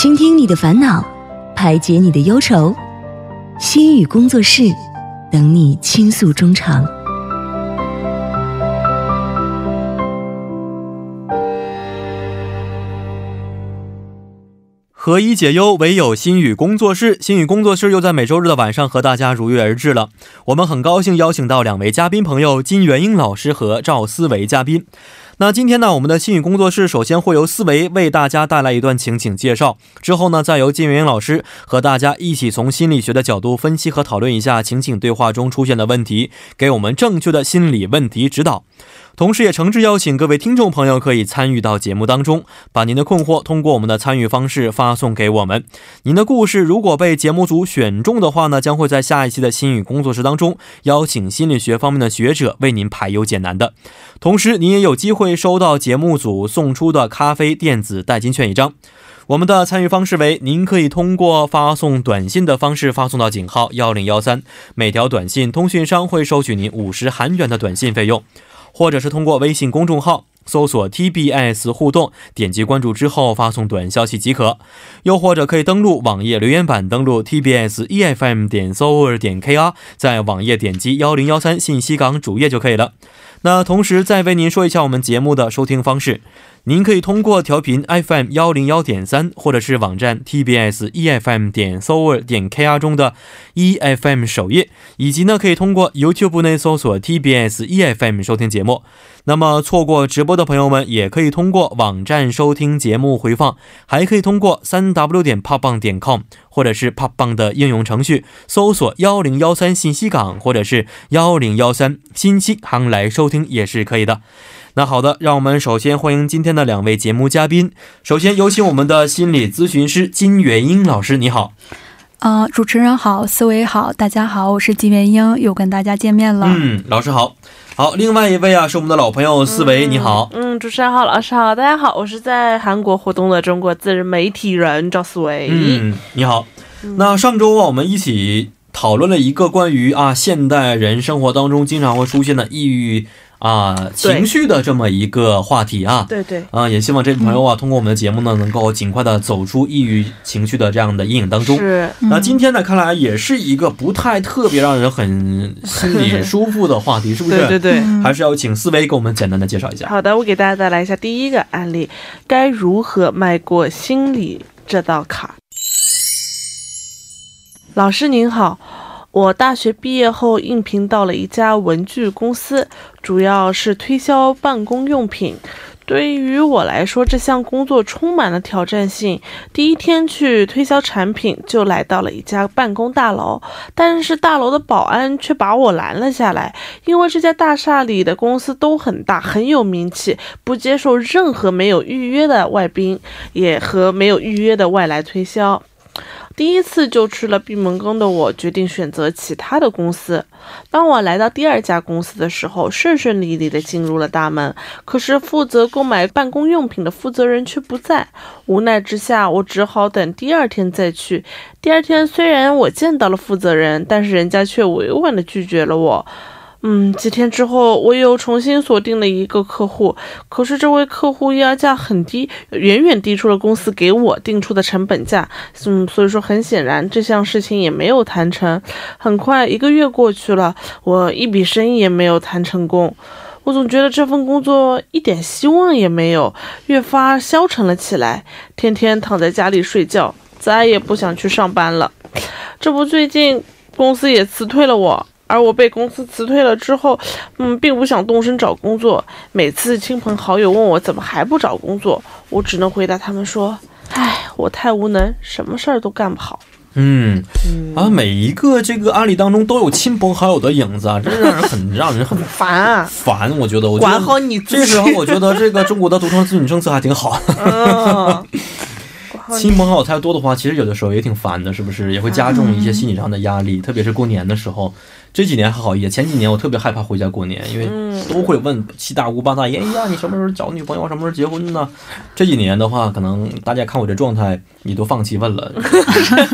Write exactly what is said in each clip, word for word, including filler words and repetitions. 倾听你的烦恼，排解你的忧愁，心语工作室等你倾诉衷肠。何以解忧，唯有心语工作室。心语工作室又在每周日的晚上和大家如约而至了。我们很高兴邀请到两位嘉宾朋友金元英老师和赵思维嘉宾。那今天呢，我们的心语工作室首先会由思维为大家带来一段情景介绍，之后呢，再由金元英老师和大家一起从心理学的角度分析和讨论一下情景对话中出现的问题，给我们正确的心理问题指导。同时也诚挚邀请各位听众朋友可以参与到节目当中，把您的困惑通过我们的参与方式发送给我们。您的故事如果被节目组选中的话呢，将会在下一期的心语工作室当中邀请心理学方面的学者为您排忧解难的。同时您也有机会会收到节目组送出的咖啡电子代金券一张。我们的参与方式为，您可以通过发送短信的方式发送到井号一零一三，每条短信通讯商会收取您五十韩元的短信费用，或者是通过微信公众号搜索 T B S 互动，点击关注之后发送短消息即可。又或者可以登录网页留言板，登录 T B S E F M 点 S O U R 点 K R， 在网页点击一零一三信息港主页就可以了。那同时再为您说一下我们节目的收听方式，您可以通过调频 F M 一零一点三 或者是网站 T B S E F M 点 S O U R 点 K R 中的 E F M 首页，以及呢可以通过 YouTube 内搜索 T B S E F M 收听节目。那么错过直播的朋友们也可以通过网站收听节目回放，还可以通过 三 W 点 papang 点 com 或者是 papang 的应用程序搜索一零一三信息港或者是一零一三信息港来收听也是可以的。那好的，让我们首先欢迎今天的两位节目嘉宾。首先有请我们的心理咨询师金元英老师，你好。呃，主持人好，思维好，大家好，我是金元英，又跟大家见面了。嗯，老师好。好，另外一位啊是我们的老朋友思维，嗯、你好。嗯，主持人好，老师好，大家好，我是在韩国活动的中国自媒体人赵思维。嗯，你好。那上周啊，我们一起讨论了一个关于啊现代人生活当中经常会出现的抑郁啊情绪的这么一个话题啊，对对啊，也希望这位朋友啊、嗯、通过我们的节目呢能够尽快的走出抑郁情绪的这样的阴影当中。是、嗯、那今天呢看来也是一个不太特别让人很心里舒服的话题，是不是？对对对，还是要请思维给我们简单的介绍一下。好的，我给大家再来一下第一个案例，该如何迈过心理这道坎。老师您好，我大学毕业后应聘到了一家文具公司，主要是推销办公用品。对于我来说，这项工作充满了挑战性。第一天去推销产品，就来到了一家办公大楼，但是大楼的保安却把我拦了下来，因为这家大厦里的公司都很大，很有名气，不接受任何没有预约的外宾，也和没有预约的外来推销。第一次就吃了闭门羹的我决定选择其他的公司。当我来到第二家公司的时候，顺顺利利的进入了大门，可是负责购买办公用品的负责人却不在，无奈之下我只好等第二天再去。第二天虽然我见到了负责人，但是人家却委婉的拒绝了我。嗯，几天之后我又重新锁定了一个客户，可是这位客户要价很低，远远低出了公司给我定出的成本价。嗯，所以说很显然这项事情也没有谈成。很快一个月过去了，我一笔生意也没有谈成功。我总觉得这份工作一点希望也没有，越发消沉了起来，天天躺在家里睡觉，再也不想去上班了。这不，最近公司也辞退了我。而我被公司辞退了之后，嗯，并不想动身找工作。每次亲朋好友问我怎么还不找工作，我只能回答他们说：“哎，我太无能，什么事儿都干不好。”嗯，啊，每一个这个案例当中都有亲朋好友的影子啊，真让人很让人很烦啊，烦！我觉得，我觉得管好你自己。这时候我觉得这个中国的独生子女政策还挺好。嗯亲朋好友太多的话，其实有的时候也挺烦的，是不是？也会加重一些心理上的压力，嗯、特别是过年的时候，这几年还好一些，前几年我特别害怕回家过年，因为都会问七大姑八大爷，哎呀，你什么时候找女朋友，什么时候结婚呢？这几年的话，可能大家看我这状态，你都放弃问了，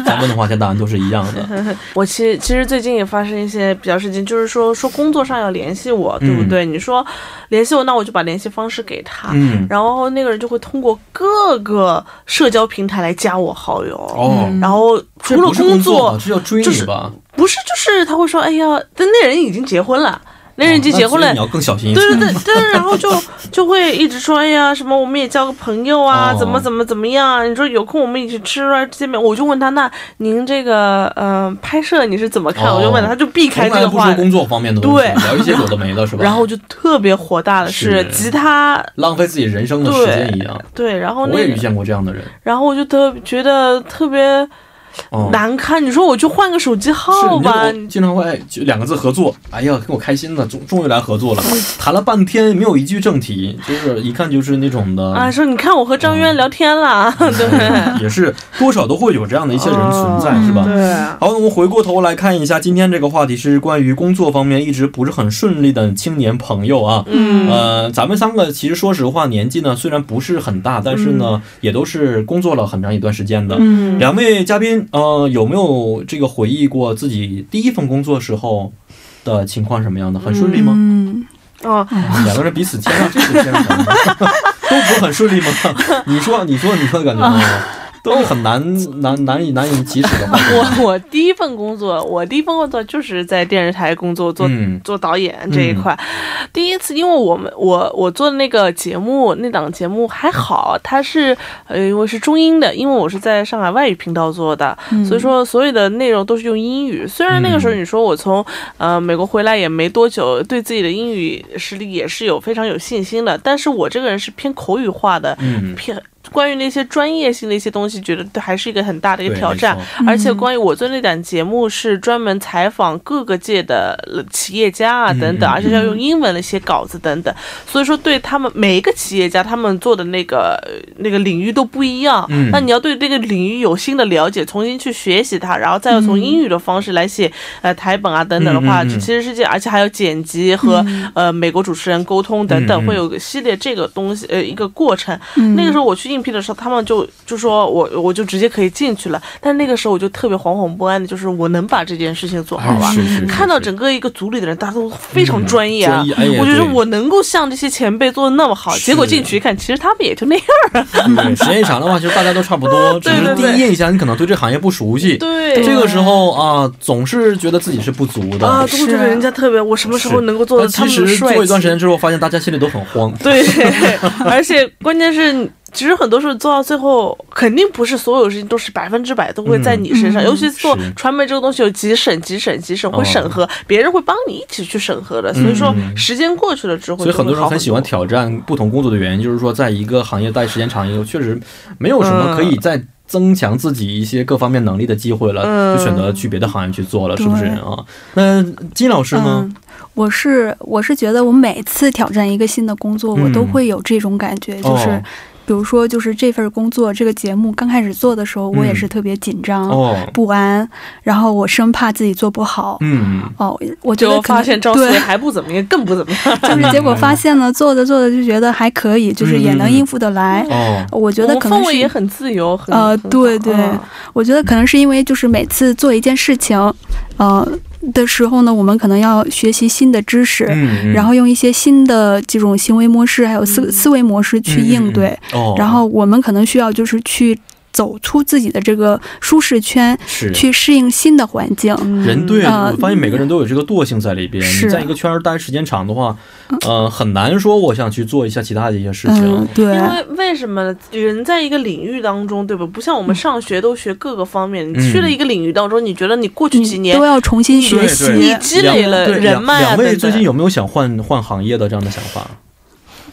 咱问的话，这答案都是一样的。我其其实最近也发生一些比较事情，就是说说工作上要联系我，对不对？嗯、你说联系我，那我就把联系方式给他，嗯、然后那个人就会通过各个社交平台来加我好友，哦、然后除了工作，这叫追你吧。就是不是，就是他会说，哎呀，但那人已经结婚了，那人已经结婚了，哦、你要更小心一点。对对对，但是然后就就会一直说，哎呀，什么我们也交个朋友啊，哦、怎么怎么怎么样啊？你说有空我们一起吃啊，见面。我就问他，那您这个嗯、呃、拍摄你是怎么看？哦、我就问他，他就避开这个话，不说工作方面的东西，聊一些有的没的，是吧？然后我就特别火大的是吉他，浪费自己人生的时间一样。对，对然后、那个、我也遇见过这样的人，然后我就特觉得特别。嗯、难看，你说我就换个手机号吧。经常会两个字合作，哎呀，给我开心的，终终于来合作了。谈了半天没有一句正题，就是一看就是那种的啊，说你看我和张渊聊天了，嗯、对不对？也是多少都会有这样的一些人存在，嗯、是吧？对。好，我们回过头来看一下，今天这个话题是关于工作方面一直不是很顺利的青年朋友啊。嗯。呃，咱们三个其实说实话，年纪呢虽然不是很大，但是呢、嗯、也都是工作了很长一段时间的。嗯。两位嘉宾。呃，有没有这个回忆过自己第一份工作时候的情况什么样的？很顺利吗？嗯，哦，两个人彼此谦让，这个谦让都不是很顺利吗？你说，你说，你说的感觉吗？哦都很难难难以难以启齿的话。我我第一份工作，我第一份工作就是在电视台工作，做、嗯、做导演这一块。嗯、第一次，因为我们我我做的那个节目，那档节目还好，它是呃我是中英的，因为我是在上海外语频道做的，嗯、所以说所有的内容都是用英语。虽然那个时候你说我从呃美国回来也没多久，对自己的英语实力也是有非常有信心的，但是我这个人是偏口语化的，嗯、偏。关于那些专业性的一些东西，觉得还是一个很大的一个挑战。而且关于我做那档节目是专门采访各个界的企业家啊等等，嗯、而且要用英文的写稿子等等。嗯、所以说，对他们每一个企业家，他们做的那个那个领域都不一样。嗯、那你要对这个领域有新的了解，重新去学习它，然后再要从英语的方式来写、嗯、呃台本啊等等的话，嗯嗯嗯、其实是这样。而且还有剪辑和、嗯、呃美国主持人沟通等等，嗯嗯、会有个系列这个东西呃一个过程。嗯、那个时候我去。应聘的时候，他们就就说我我就直接可以进去了，但那个时候我就特别惶恐不安的，就是我能把这件事情做好吧？哎、是是是是看到整个一个组里的人，大家都非常专业啊，嗯、专业，哎、我觉得我能够像这些前辈做的那么好，结果进去一看，其实他们也就那样。对，时间一长的话，其实大家都差不多，只是第一印象你可能对这行业不熟悉。对，这个时候啊，总是觉得自己是不足的啊，总觉得人家特别，我什么时候能够做的他们帅气？其实做一段时间之后，发现大家心里都很慌。对，而且关键是。其实很多时候做到最后，肯定不是所有事情都是百分之百都会在你身上，嗯、尤其做传媒这个东西有几审、几审、几审，会审核，哦、别人会帮你一起去审核的。所以说，时间过去了之后，所以很多人很喜欢挑战不同工作的原因，就是说，在一个行业待时间长以后，确实没有什么可以在。嗯增强自己一些各方面能力的机会了，就选择去别的行业去做了，嗯、是不是啊？那金老师呢？嗯、我是我是觉得我每次挑战一个新的工作，嗯、我都会有这种感觉，就是、哦、比如说就是这份工作这个节目刚开始做的时候，我也是特别紧张、嗯哦、不安，然后我生怕自己做不好。嗯哦，我觉得发现赵思还不怎么样，更不怎么样。就是结果发现呢，做着做着就觉得还可以，就是也能应付得来。嗯、我觉得可能是氛围也很自由，很呃。对对，我觉得可能是因为就是每次做一件事情，呃的时候呢，我们可能要学习新的知识，嗯、然后用一些新的这种行为模式还有思、嗯、思维模式去应对，嗯哦、然后我们可能需要就是去。走出自己的这个舒适圈，去适应新的环境。人对，呃、我发现每个人都有这个惰性在里边。你在一个圈儿待时间长的话，呃，很难说我想去做一下其他的一些事情。嗯、对，因为为什么人在一个领域当中，对吧？不像我们上学都学各个方面，嗯、你去了一个领域当中，你觉得你过去几年都要重新学习，你积累了人脉、啊。两位最近有没有想换换行业的这样的想法？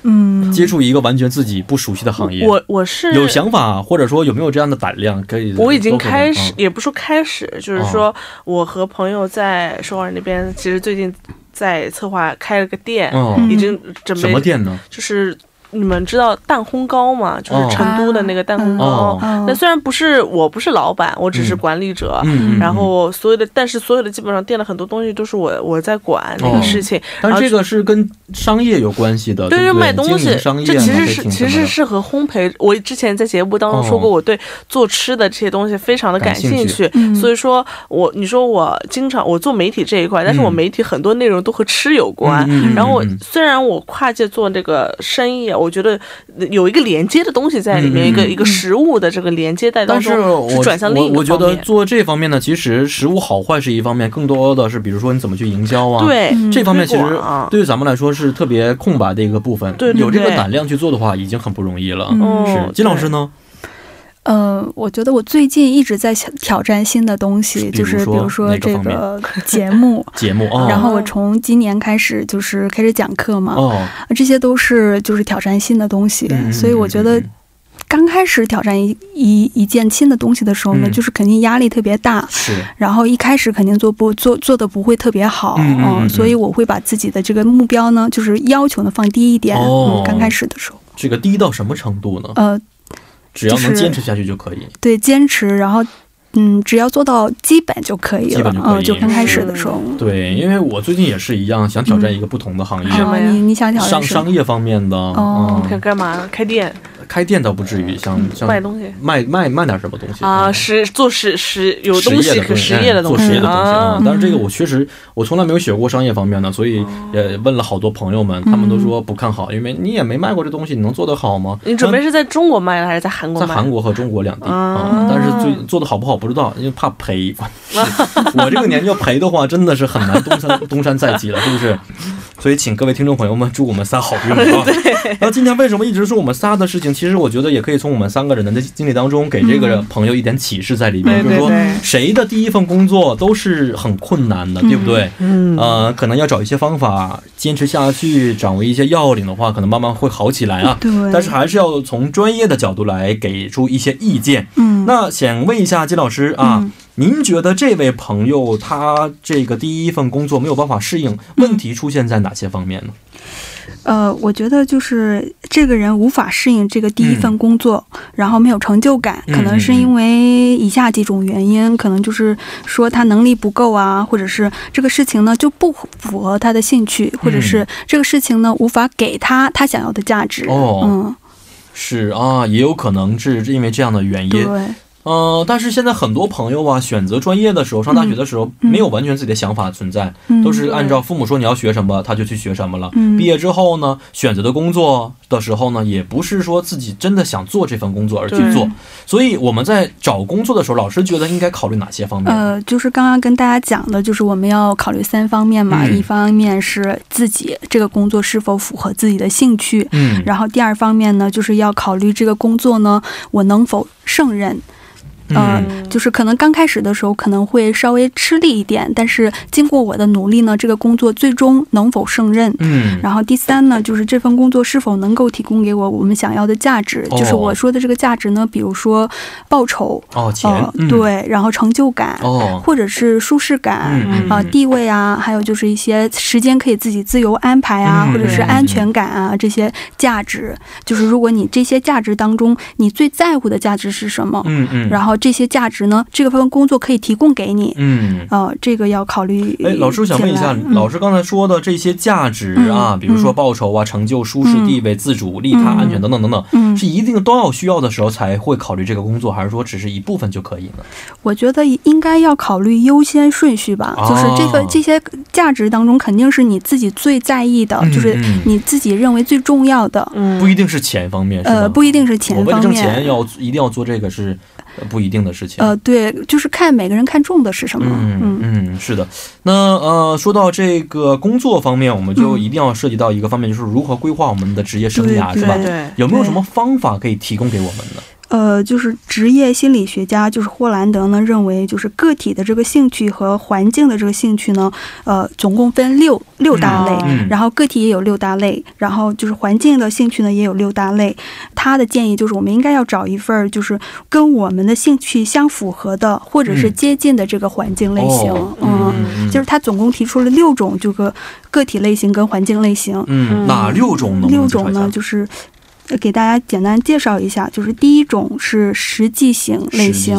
嗯，接触一个完全自己不熟悉的行业，我我是有想法，或者说有没有这样的胆量可以？我已经开始，嗯、也不说开始，就是说我和朋友在首尔那边，其实最近在策划开了个店，哦、已经准备什么店呢？就是。你们知道蛋烘糕吗？就是成都的那个蛋烘糕。那、哦、虽然不是我不是老板，我只是管理者，嗯、然后所有的，但是所有的基本上店的很多东西都是我我在管那个事情。哦、但这个是跟商业有关系的，对对，卖东西，这其实是其实是和烘焙。我之前在节目当中说过，我对做吃的这些东西非常的感兴趣，嗯、所以说我你说我经常我做媒体这一块，但是我媒体很多内容都和吃有关。嗯、然后我、嗯、虽然我跨界做这个生意。我觉得有一个连接的东西在里面，嗯、一个一个食物的这个连接带当中，但是我转向另一个方面。 我, 我觉得做这方面呢，其实食物好坏是一方面，更多的是比如说你怎么去营销啊，对、嗯、这方面其实对于咱们来说是特别空白的一个部分。对对对，有这个胆量去做的话已经很不容易了。嗯、是金老师呢？呃，我觉得我最近一直在挑战新的东西，就是比如说这个节目节目、哦、然后我从今年开始就是开始讲课嘛、哦、这些都是就是挑战新的东西、嗯、所以我觉得刚开始挑战一一一件新的东西的时候呢、嗯、就是肯定压力特别大，是，然后一开始肯定做不做做的不会特别好， 嗯, 嗯, 嗯，所以我会把自己的这个目标呢就是要求呢放低一点、哦嗯、刚开始的时候这个低到什么程度呢？呃只要能坚持下去就可以、就是、对，坚持，然后嗯，只要做到基本就可以了，基本就可以、嗯、就刚开始的时候。对，因为我最近也是一样想挑战一个不同的行业、嗯啊、你, 你想挑战商商业方面的、哦嗯、想干嘛？开店？开店倒不至于，像像卖东西，卖卖卖点什么东西啊？是做实实有东西可实业的东西，做实业的东西啊、嗯。但是这个我确实我从来没有学过商业方面的，所以也问了好多朋友们，他们都说不看好，因为你也没卖过这东西，你能做得好吗？你准备是在中国卖还是在韩国卖？在韩国和中国两地啊、嗯，但是最做得好不好不知道，因为怕赔。我这个年纪要赔的话，真的是很难东山东山再起了，是不是？所以请各位听众朋友们祝我们仨好运啊！那今天为什么一直说我们仨的事情，其实我觉得也可以从我们三个人的经历当中给这个朋友一点启示在里面，就是说谁的第一份工作都是很困难的，对不对？嗯，呃，可能要找一些方法坚持下去，掌握一些要领的话，可能慢慢会好起来啊。对，但是还是要从专业的角度来给出一些意见。嗯，那想问一下金老师啊。您觉得这位朋友他这个第一份工作没有办法适应，问题出现在哪些方面呢？呃，我觉得就是这个人无法适应这个第一份工作，嗯、然后没有成就感，可能是因为以下几种原因、嗯，可能就是说他能力不够啊，或者是这个事情呢就不符合他的兴趣，或者是这个事情呢无法给他他想要的价值。哦，嗯，是啊，也有可能是因为这样的原因。对。呃，但是现在很多朋友啊，选择专业的时候，上大学的时候，没有完全自己的想法存在，嗯、都是按照父母说你要学什么，他就去学什么了。嗯、毕业之后呢，选择的工作的时候呢，也不是说自己真的想做这份工作而去做。所以我们在找工作的时候，老师觉得应该考虑哪些方面？呃，就是刚刚跟大家讲的，就是我们要考虑三方面嘛，嗯、一方面是自己这个工作是否符合自己的兴趣，嗯，然后第二方面呢，就是要考虑这个工作呢，我能否胜任。嗯、呃，就是可能刚开始的时候可能会稍微吃力一点，但是经过我的努力呢，这个工作最终能否胜任。嗯，然后第三呢，就是这份工作是否能够提供给我我们想要的价值，哦、就是我说的这个价值呢，比如说报酬哦，钱、呃嗯、对，然后成就感哦，或者是舒适感啊、嗯呃，地位啊，还有就是一些时间可以自己自由安排啊，嗯、或者是安全感啊，这些价值，就是如果你这些价值当中你最在乎的价值是什么，嗯嗯，然后。这些价值呢，这个份工作可以提供给你。嗯，呃，这个要考虑。哎，老师，我想问一下、嗯，老师刚才说的这些价值啊，嗯、比如说报酬啊、嗯、成就、舒适、地位、嗯、自主、利他、安全等等等等、嗯，是一定都要需要的时候才会考虑这个工作，还是说只是一部分就可以呢？我觉得应该要考虑优先顺序吧，啊、就是这个这些价值当中，肯定是你自己最在意的、嗯，就是你自己认为最重要的。嗯，不一定是钱方面。呃，不一定是钱方面。我为了挣钱要一定要做这个是不一定。定的事情，呃，对，就是看每个人看重的是什么。嗯嗯，是的。那呃，说到这个工作方面，我们就一定要涉及到一个方面，就是如何规划我们的职业生涯，是吧？对，有没有什么方法可以提供给我们呢？呃，就是职业心理学家就是霍兰德呢认为，就是个体的这个兴趣和环境的这个兴趣呢，呃，总共分六六大类、嗯，然后个体也有六大类，然后就是环境的兴趣呢也有六大类。他的建议就是，我们应该要找一份就是跟我们的兴趣相符合的，或者是接近的这个环境类型。嗯，哦、嗯，就是他总共提出了六种这个个体类型跟环境类型。嗯，哪六种呢？六种呢，就是。给大家简单介绍一下，就是第一种是实际型类型，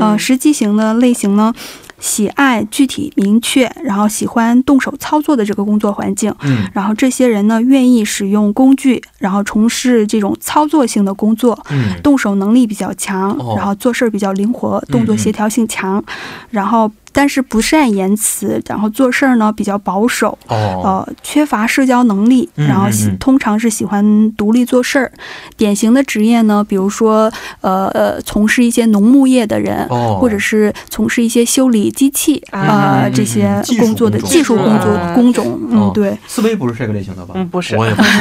呃，实际型的类型呢，喜爱具体明确，然后喜欢动手操作的这个工作环境，嗯，然后这些人呢愿意使用工具，然后从事这种操作性的工作，嗯，动手能力比较强，哦，然后做事比较灵活，动作协调性强，嗯，然后但是不善言辞，然后做事呢比较保守，哦，呃，缺乏社交能力，然后通常是喜欢独立做事儿，嗯嗯。典型的职业呢，比如说呃呃，从事一些农牧业的人，哦，或者是从事一些修理机器啊，呃嗯，这些工作的技术工作，啊，工种，嗯，哦，对。思维不是这个类型的吧？嗯，不是，我也不是。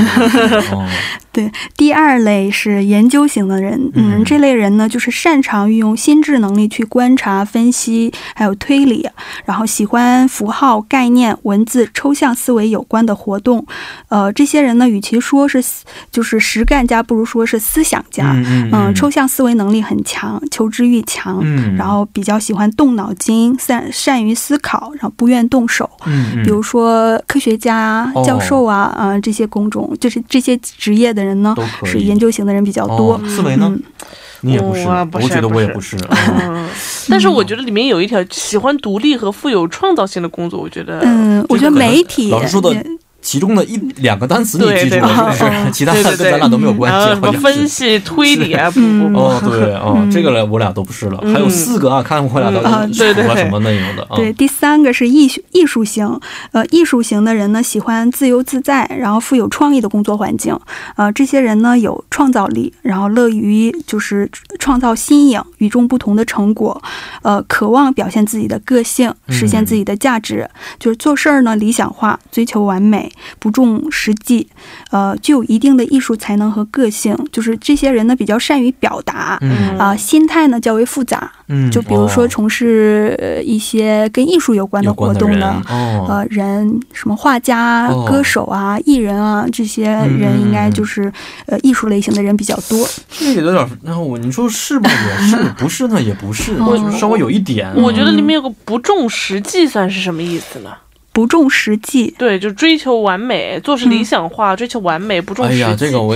哦，对，第二类是研究型的人，嗯，嗯，这类人呢，就是擅长运用心智能力去观察、分析，还有推。然后喜欢符号、概念、文字、抽象思维有关的活动，呃，这些人呢，与其说是就是实干家，不如说是思想家。嗯，呃、抽象思维能力很强，求知欲强，嗯，然后比较喜欢动脑筋，善善于思考，然后不愿动手。嗯，比如说科学家、哦、教授啊，啊、呃、这些工种，就是这些职业的人呢，是研究型的人比较多。哦、思维呢？嗯，你也不是，哦、不是，我觉得我也不是。不是嗯、但是我觉得里面有一条喜欢独立和富有创造性的工作，我觉得，嗯，我觉得媒体老师说的其中的一两个单词你记住了，是不是？其他的跟咱俩都没有关系。什么分析、推理啊，不不不，哦，对哦、嗯，这个我俩都不是了。嗯、还有四个啊，看我俩到底是什么什么内容的啊。对，第三个是艺术艺术型，呃，艺术型的人呢，喜欢自由自在，然后富有创意的工作环境。呃，这些人呢有创造力，然后乐于就是创造新颖、与众不同的成果。呃，渴望表现自己的个性，实现自己的价值，嗯、就是做事儿呢理想化，追求完美。不重实际，呃，具有一定的艺术才能和个性，就是这些人呢比较善于表达，啊、嗯呃，心态呢较为复杂，嗯，就比如说从事一些跟艺术有关的活动的，哦、呃，人什么画家、哦、歌手啊、艺人啊，这些人应该就是、嗯、呃艺术类型的人比较多。这个有点，然后我你说是吧？也是，不是呢？也不是，嗯、稍微有一点、啊。我觉得里面有个不重实际，算是什么意思呢？不重实际，对，就追求完美，做事理想化、嗯，追求完美，不重实际。哎呀，这个我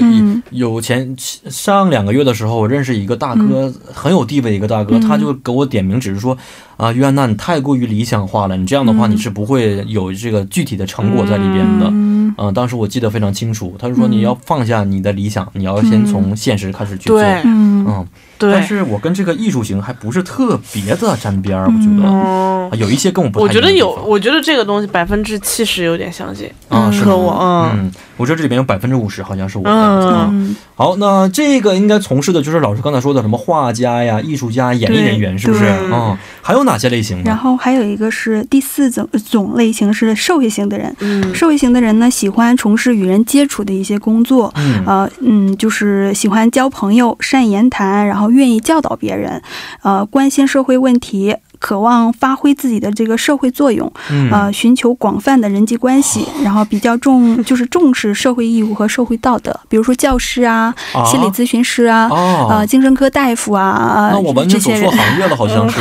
有前上两个月的时候，我认识一个大哥，嗯、很有地位一个大哥，嗯、他就给我点名，只是说啊，约安娜，你太过于理想化了，你这样的话，你是不会有这个具体的成果在里边的。嗯，啊、当时我记得非常清楚，他是说你要放下你的理想，嗯、你要先从现实开始去做。嗯。嗯但是我跟这个艺术型还不是特别的沾边儿，我觉得、嗯、有一些跟我不太一样的地方。我觉得有，我觉得这个东西百分之七十有点相近啊，是和我嗯，我觉得这里面有百分之五十好像是我的、嗯、啊。好，那这个应该从事的就是老师刚才说的什么画家呀、艺术家、演艺人员，是不是啊、嗯？还有哪些类型呢？然后还有一个是第四种种类型是社会型的人，嗯、社会型的人呢喜欢从事与人接触的一些工作，嗯、呃嗯，就是喜欢交朋友、善言谈，然后。愿意教导别人，呃，关心社会问题，渴望发挥自己的这个社会作用，呃，寻求广泛的人际关系，然后比较重就是重视社会义务和社会道德，比如说教师啊、啊心理咨询师啊、啊呃，精神科大夫啊，那我完全走错行业了，好像是。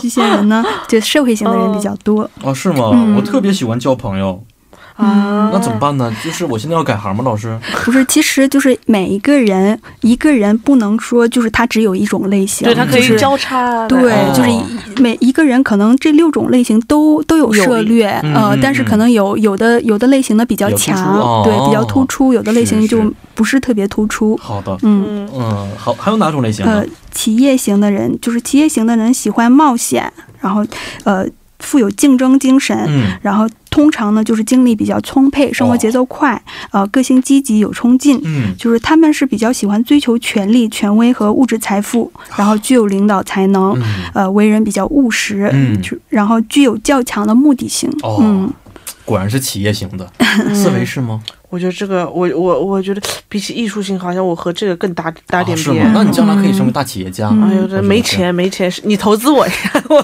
这些人呢，就社会型的人比较多。哦，是吗？嗯、我特别喜欢交朋友。啊、嗯，那怎么办呢？就是我现在要改行吗，老师？不是，其实就是每一个人，一个人不能说就是他只有一种类型，对，他可以交叉。就是、对、哦，就是每一个人可能这六种类型都都有涉略，嗯、呃、嗯，但是可能有有的有的类型呢比较强、哦，对，比较突出，有的类型就不是特别突出。好的，嗯嗯，好，还有哪种类型呢？呃，企业型的人，就是企业型的人喜欢冒险，然后呃。富有竞争精神、嗯、然后通常呢就是精力比较充沛，生活节奏快、哦、呃，个性积极有冲劲、嗯、就是他们是比较喜欢追求权力、权威和物质财富，然后具有领导才能、嗯、呃，为人比较务实、嗯、然后具有较强的目的性、哦、嗯，果然是企业型的思维是吗？我觉得这个，我我我觉得比起艺术型，好像我和这个更搭搭点边、啊。那你将来可以成为大企业家？嗯、哎呦，没钱没钱，你投资我呀！我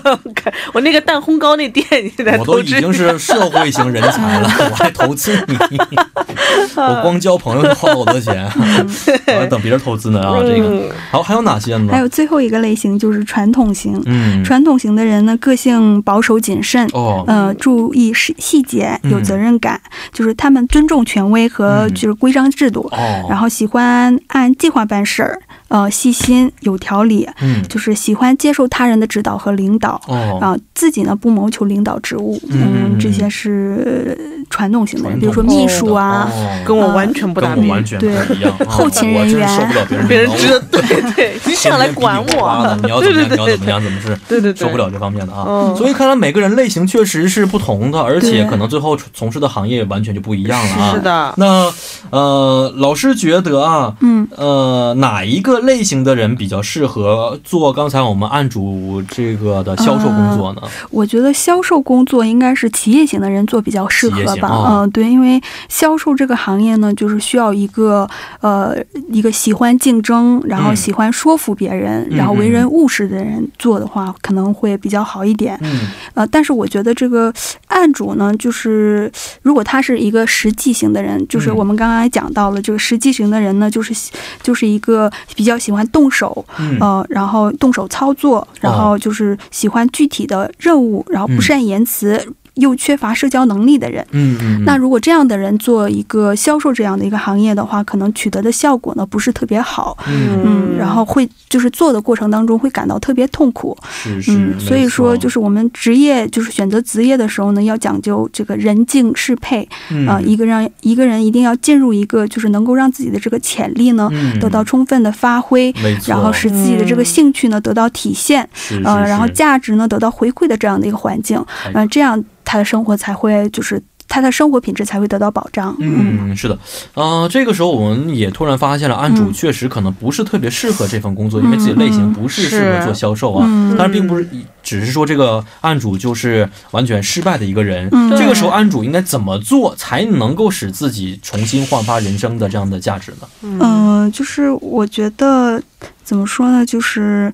我那个蛋烘糕那店，你在投资？我都已经是社会型人才了，我还投资你？我光交朋友就花好多钱，我还等别人投资呢啊！这个好，还有哪些呢？还有最后一个类型就是传统型。嗯，传统型的人呢，个性保守谨慎，哦，呃，注意细细节，有责任感，嗯、就是他们尊重权威。威和就是规章制度、嗯哦、然后喜欢按计划办事，呃，细心有条理、嗯、就是喜欢接受他人的指导和领导、哦、然后自己呢不谋求领导职务。 嗯, 嗯，这些是传统型的，比如说秘书啊、哦、跟我完全不搭，跟我完全不一样。后勤人员受不了别人别人知道，对对对，你想来管我，你要怎么样，你要怎么样，怎么是对对受不了这方面的啊。嗯、所以看来每个人类型确实是不同的，而且可能最后从事的行业完全就不一样了啊。是的。那呃，老师觉得啊，嗯呃，哪一个类型的人比较适合做刚才我们案主这个的销售工作呢？呃、我觉得销售工作应该是企业型的人做比较适合。嗯、呃，对，因为销售这个行业呢，就是需要一个呃一个喜欢竞争，然后喜欢说服别人、嗯，然后为人务实的人做的话，可能会比较好一点。嗯，呃，但是我觉得这个案主呢，就是如果他是一个实际型的人，就是我们刚刚讲到了，这个实际型的人呢，就是就是一个比较喜欢动手，呃，然后动手操作，然后就是喜欢具体的任务，然后不善言辞。嗯，又缺乏社交能力的人，嗯嗯，那如果这样的人做一个销售这样的一个行业的话，可能取得的效果呢不是特别好， 嗯, 嗯，然后会就是做的过程当中会感到特别痛苦，是是，嗯，所以说就是我们职业就是选择职业的时候呢，要讲究这个人境适配啊、呃，一个让一个人一定要进入一个就是能够让自己的这个潜力呢、嗯、得到充分的发挥，然后使自己的这个兴趣呢、嗯、得到体现，是是是，呃，然后价值呢得到回馈的这样的一个环境，嗯、呃，这样。他的生活才会，就是他的生活品质才会得到保障。嗯，是的，呃，这个时候我们也突然发现了，案主确实可能不是特别适合这份工作，嗯、因为自己类型不是适合做销售啊。嗯、但是并不是，只是说这个案主就是完全失败的一个人。嗯、这个时候，案主应该怎么做才能够使自己重新焕发人生的这样的价值呢？嗯、呃，就是我觉得怎么说呢，就是。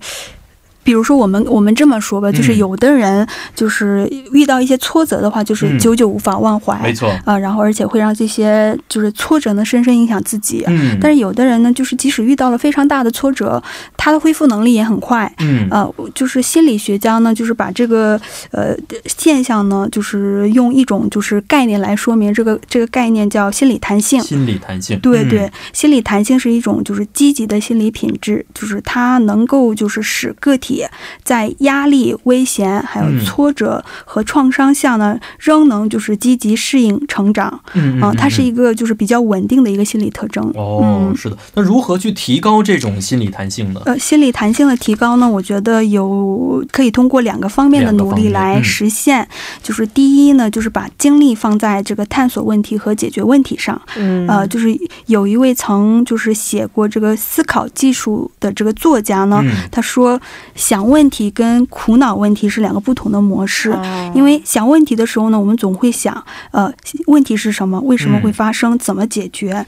比如说我们我们这么说吧，就是有的人就是遇到一些挫折的话，就是久久无法忘怀，嗯、没错啊、呃，然后而且会让这些就是挫折呢深深影响自己。嗯，但是有的人呢，就是即使遇到了非常大的挫折，他的恢复能力也很快。嗯，呃，就是心理学家呢，就是把这个呃现象呢，就是用一种就是概念来说明，这个这个概念叫心理弹性。心理弹性，对对、嗯，心理弹性是一种就是积极的心理品质，就是它能够就是使个体。在压力、危险、还有挫折和创伤下呢，仍能就是积极适应成长。嗯啊，它是一个就是比较稳定的一个心理特征。哦，是的。那如何去提高这种心理弹性呢？呃，心理弹性的提高呢，我觉得有可以通过两个方面的努力来实现。就是第一呢，就是把精力放在这个探索问题和解决问题上。嗯，呃，就是有一位曾就是写过这个思考技术的这个作家呢，他说。想问题跟苦恼问题是两个不同的模式，因为想问题的时候呢，我们总会想，呃，问题是什么？为什么会发生？怎么解决？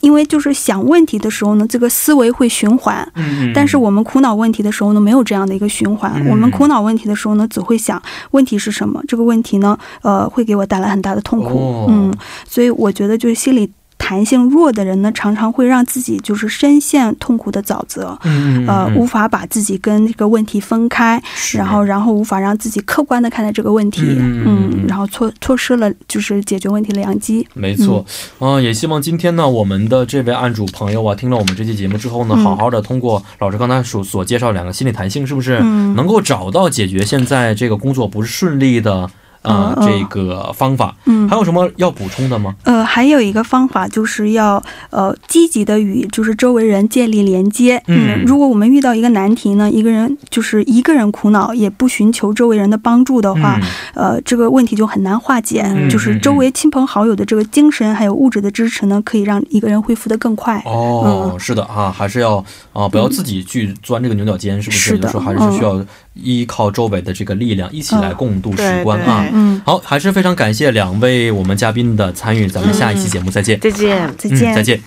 因为就是想问题的时候呢，这个思维会循环，但是我们苦恼问题的时候呢，没有这样的一个循环。我们苦恼问题的时候呢，只会想问题是什么？这个问题呢，呃，会给我带来很大的痛苦。嗯，所以我觉得就是心理。弹性弱的人呢，常常会让自己就是深陷痛苦的沼泽，嗯嗯嗯呃，无法把自己跟这个问题分开，然后然后无法让自己客观的看待这个问题，嗯，嗯嗯然后错错失了就是解决问题的良机。没错，嗯、呃，也希望今天呢，我们的这位案主朋友啊，听了我们这期节目之后呢，好好的通过老师刚才所所介绍两个心理弹性，是不是能够找到解决现在这个工作不是顺利的？啊、呃，这个方法，嗯，还有什么要补充的吗？呃，还有一个方法就是要呃积极的与就是周围人建立连接。嗯，如果我们遇到一个难题呢，一个人就是一个人苦恼，也不寻求周围人的帮助的话，嗯、呃，这个问题就很难化解。嗯、就是周围亲朋好友的这个精神还有物质的支持呢，可以让一个人恢复的更快。哦，嗯、是的啊，还是要啊、呃、不要自己去钻这个牛角尖，嗯、是不是？是的，就是还是需要。嗯依靠周围的这个力量一起来共度时光啊、嗯、好，还是非常感谢两位我们嘉宾的参与，咱们下一期节目再见、嗯、再见再见、嗯、再见。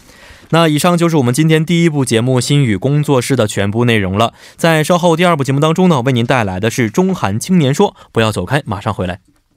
那以上就是我们今天第一部节目心语工作室的全部内容了，在稍后第二部节目当中呢，为您带来的是中韩青年说，不要走开，马上回来。